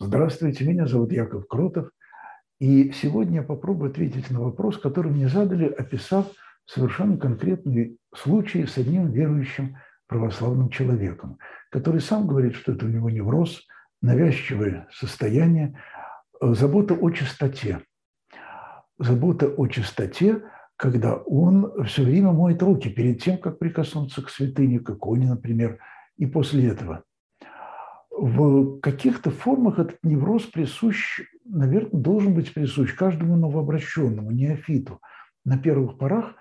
Здравствуйте, меня зовут Яков Кротов, и сегодня я попробую ответить на вопрос, который мне задали, описав совершенно конкретный случай с одним верующим православным человеком, который сам говорит, что это у него невроз, навязчивое состояние, забота о чистоте. Забота о чистоте, когда он все время моет руки перед тем, как прикоснуться к святыне, к иконе, например, и после этого. В каких-то формах этот невроз присущ, наверное, должен быть присущ каждому новообращенному, неофиту, на первых порах.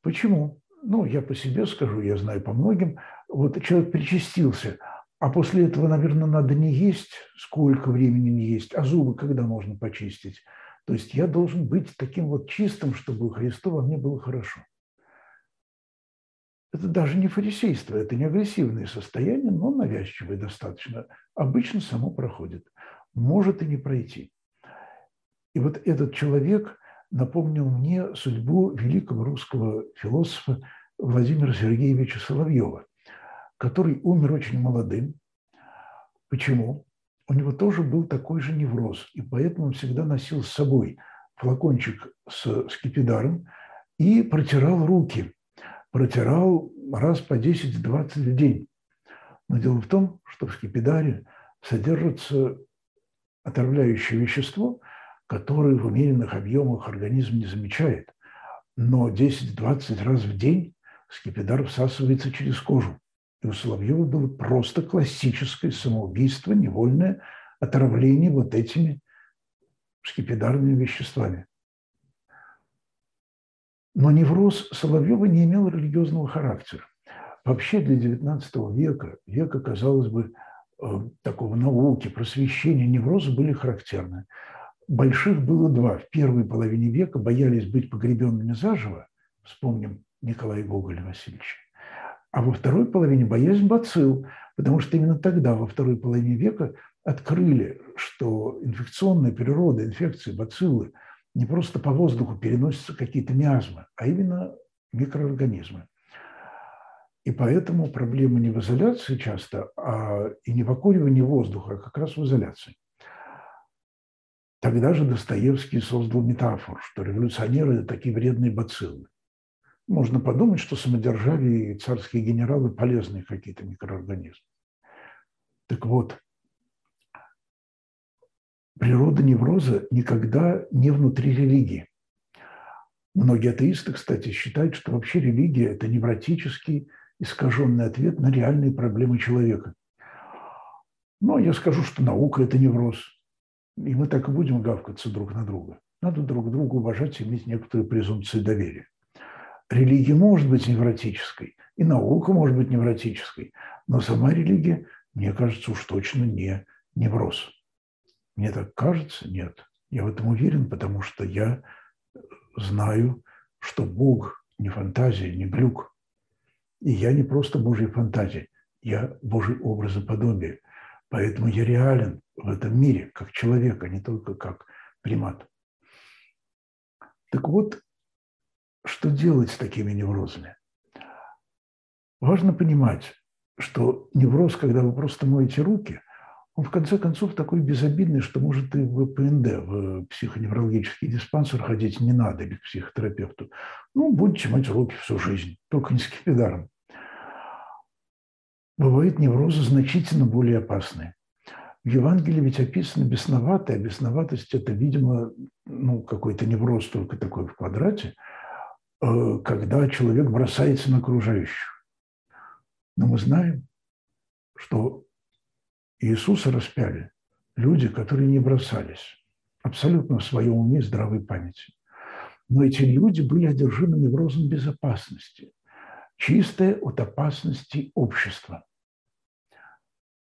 Почему? Ну, я по себе скажу, я знаю по многим. Вот человек причастился, а после этого, наверное, надо не есть, сколько времени не есть, а зубы когда можно почистить. То есть я должен быть таким вот чистым, чтобы у Христа во мне было хорошо. Это даже не фарисейство, это не агрессивное состояние, но навязчивое достаточно. Обычно само проходит. Может и не пройти. И вот этот человек напомнил мне судьбу великого русского философа Владимира Сергеевича Соловьева, который умер очень молодым. Почему? У него тоже был такой же невроз, и поэтому он всегда носил с собой флакончик с скипидаром и протирал руки. Протирал раз по 10-20 в день. Но дело в том, что в скипидаре содержится отравляющее вещество, которое в умеренных объемах организм не замечает. Но 10-20 раз в день скипидар всасывается через кожу. И у Соловьева было просто классическое самоубийство, невольное отравление вот этими скипидарными веществами. Но невроз Соловьева не имел религиозного характера. Вообще для XIX века, века, казалось бы, такого науки, просвещения, неврозы были характерны. Больших было два. В первой половине века боялись быть погребенными заживо, вспомним Николая Гоголя Васильевича, а во второй половине боялись бацилл, потому что именно тогда, во второй половине века, открыли, что инфекционная природа, инфекции, бациллы не просто по воздуху переносятся какие-то миазмы, а именно микроорганизмы. И поэтому проблема не в изоляции часто, и не в окуривании воздуха, а как раз в изоляции. Тогда же Достоевский создал метафору, что революционеры – это такие вредные бациллы. Можно подумать, что самодержавие и царские генералы – полезные какие-то микроорганизмы. Так вот, природа невроза никогда не внутри религии. Многие атеисты, кстати, считают, что вообще религия – это невротический, искаженный ответ на реальные проблемы человека. Но я скажу, что наука – это невроз. И мы так и будем гавкаться друг на друга. Надо друг друга уважать и иметь некоторые презумпции доверия. Религия может быть невротической, и наука может быть невротической, но сама религия, мне кажется, уж точно не невроз. Мне так кажется? Нет. Я в этом уверен, потому что я знаю, что Бог не фантазия, не глюк. И я не просто Божья фантазия, я Божий образ и подобие. Поэтому я реален в этом мире, как человек, а не только как примат. Так вот, что делать с такими неврозами? Важно понимать, что невроз, когда вы просто моете руки, он, в конце концов, такой безобидный, что, может, и в ПНД, в психоневрологический диспансер ходить не надо, или к психотерапевту. Ну, будете мыть руки всю жизнь, только не скипидаром. Бывают неврозы значительно более опасные. В Евангелии ведь описано бесноватое, а бесноватость – это, видимо, ну, какой-то невроз, только такой в квадрате, когда человек бросается на окружающих. Но мы знаем, что Иисуса распяли люди, которые не бросались, абсолютно в своем уме и здравой памяти. Но эти люди были одержимы неврозом безопасности, чистое от опасности общества.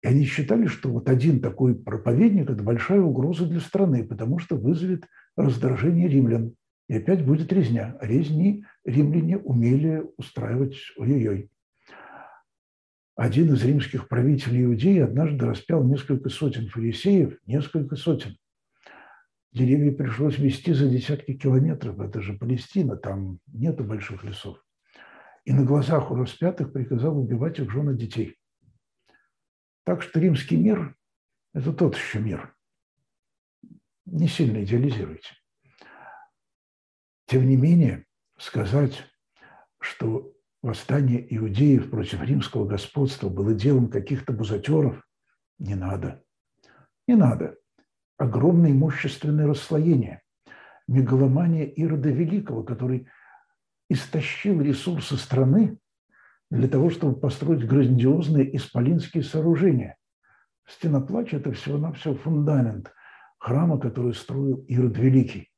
И они считали, что вот один такой проповедник – это большая угроза для страны, потому что вызовет раздражение римлян. И опять будет резня. Резни римляне умели устраивать ой-ой-ой. Один из римских правителей Иудеи однажды распял несколько сотен фарисеев, несколько сотен. Деревья пришлось везти за десятки километров, это же Палестина, там нету больших лесов. И на глазах у распятых приказал убивать их жен и детей. Так что римский мир – Это тот еще мир. Не сильно идеализируйте. Тем не менее, сказать, что восстание иудеев против римского господства было делом каких-то бузатеров, не надо. Не надо. Огромное имущественное расслоение. Мегаломания Ирода Великого, который истощил ресурсы страны для того, чтобы построить грандиозные исполинские сооружения. Стеноплач – это всего-навсего фундамент храма, который строил Ирод Великий.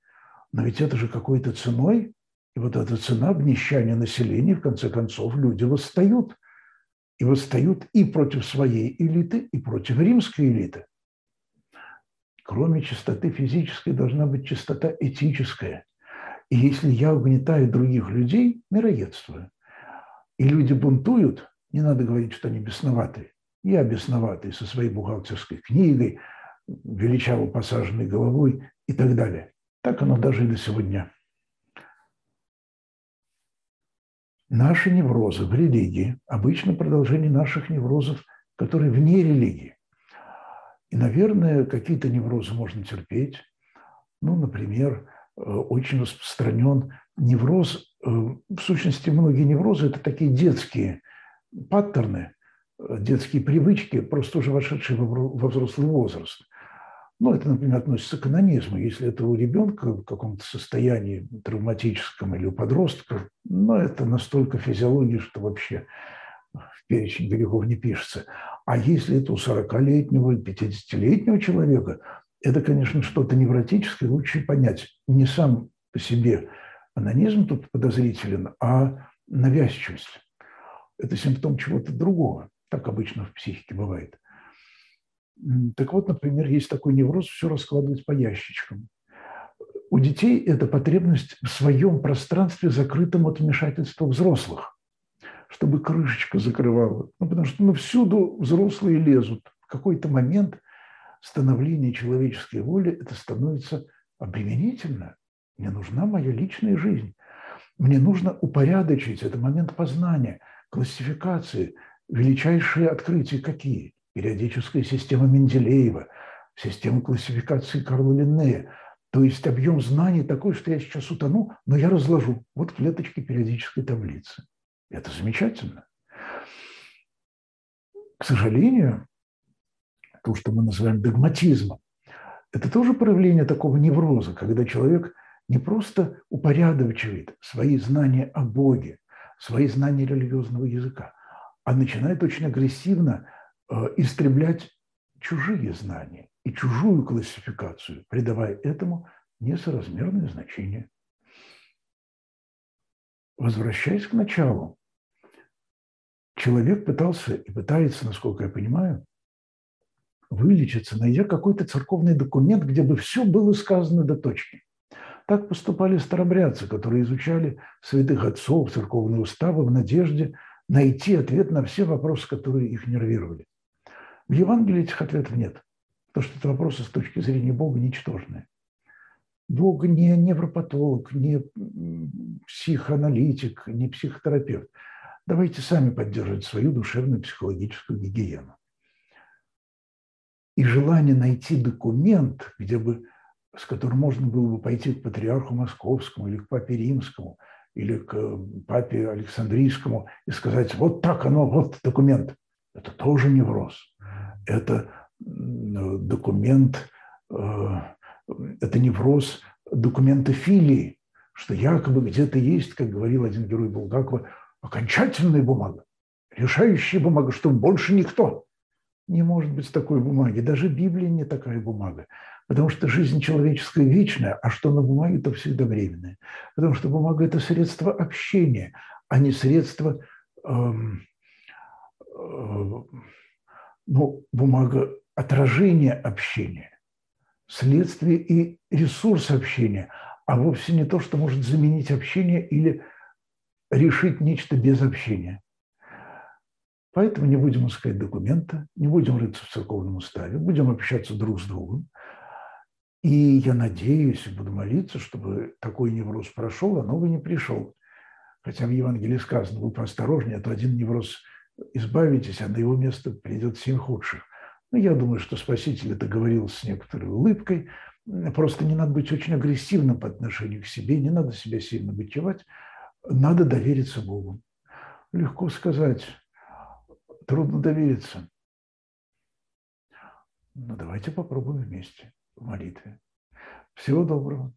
Но ведь это же какой-то ценой, и вот эта цена обнищания населения, в конце концов, люди восстают. И восстают и против своей элиты, и против римской элиты. Кроме чистоты физической должна быть чистота этическая. И если я угнетаю других людей, мироедствую. И люди бунтуют, не надо говорить, что они бесноватые. Я бесноватый со своей бухгалтерской книгой, величаво посаженной головой и так далее. Так оно даже и до сегодня. Наши неврозы в религии обычно продолжение наших неврозов, которые вне религии. И, наверное, какие-то неврозы можно терпеть. Ну, например, очень распространен невроз. В сущности, многие неврозы – это такие детские паттерны, детские привычки, просто уже вошедшие во взрослый возраст. Ну, это, например, относится к анонизму. Если это у ребенка в каком-то состоянии травматическом или у подростка, ну, это настолько физиология, что вообще в перечень грехов не пишется. А если это у 40-летнего, 50-летнего человека, это, конечно, что-то невротическое, лучше понять. Не сам по себе анонизм тут подозрителен, а навязчивость. Это симптом чего-то другого. Так обычно в психике бывает. Так вот, например, есть такой невроз все раскладывать по ящичкам. У детей это потребность в своем пространстве, закрытом от вмешательства взрослых, чтобы крышечка закрывала. Ну, потому что всюду взрослые лезут. В какой-то момент становление человеческой воли это становится обременительно. Мне нужна моя личная жизнь. Мне нужно упорядочить. Это момент познания, классификации. Величайшие открытия какие? Периодическая система Менделеева, система классификации Карла Линнея. То есть объем знаний такой, что я сейчас утону, но я разложу. Вот клеточки периодической таблицы. Это замечательно. К сожалению, то, что мы называем догматизмом, это тоже проявление такого невроза, когда человек не просто упорядочивает свои знания о Боге, свои знания религиозного языка, а начинает очень агрессивно истреблять чужие знания и чужую классификацию, придавая этому несоразмерное значение. Возвращаясь к началу, человек пытался и пытается, насколько я понимаю, вылечиться, найдя какой-то церковный документ, где бы все было сказано до точки. Так поступали старобрядцы, которые изучали святых отцов, церковные уставы в надежде найти ответ на все вопросы, которые их нервировали. В Евангелии этих ответов нет, потому что это вопросы с точки зрения Бога ничтожные. Бог не невропатолог, не психоаналитик, не психотерапевт. Давайте сами поддерживать свою душевную психологическую гигиену. И желание найти документ, где бы, с которым можно было бы пойти к патриарху Московскому или к папе Римскому, или к папе Александрийскому и сказать, вот так оно, вот документ. Это тоже невроз. Это документ, это невроз документофилии, что якобы где-то есть, как говорил один герой Булгакова, окончательная бумага, решающая бумага, что больше никто не может быть такой бумаги. Даже Библия не такая бумага. Потому что жизнь человеческая вечная, а что на бумаге, то всегда временное. Потому что бумага – это средство общения, а не средство… бумага – отражение общения, следствие и ресурс общения, а вовсе не то, что может заменить общение или решить нечто без общения. Поэтому не будем искать документа, не будем рыться в церковном уставе, будем общаться друг с другом. И я надеюсь, буду молиться, чтобы такой невроз прошел, а новый не пришел. Хотя в Евангелии сказано, вы поосторожнее, а то один невроз избавитесь, а на его место придет семь худших. Я думаю, что Спаситель это говорил с некоторой улыбкой. Просто не надо быть очень агрессивным по отношению к себе, не надо себя сильно бичевать, надо довериться Богу. Легко сказать, трудно довериться. Но давайте попробуем вместе в молитве. Всего доброго.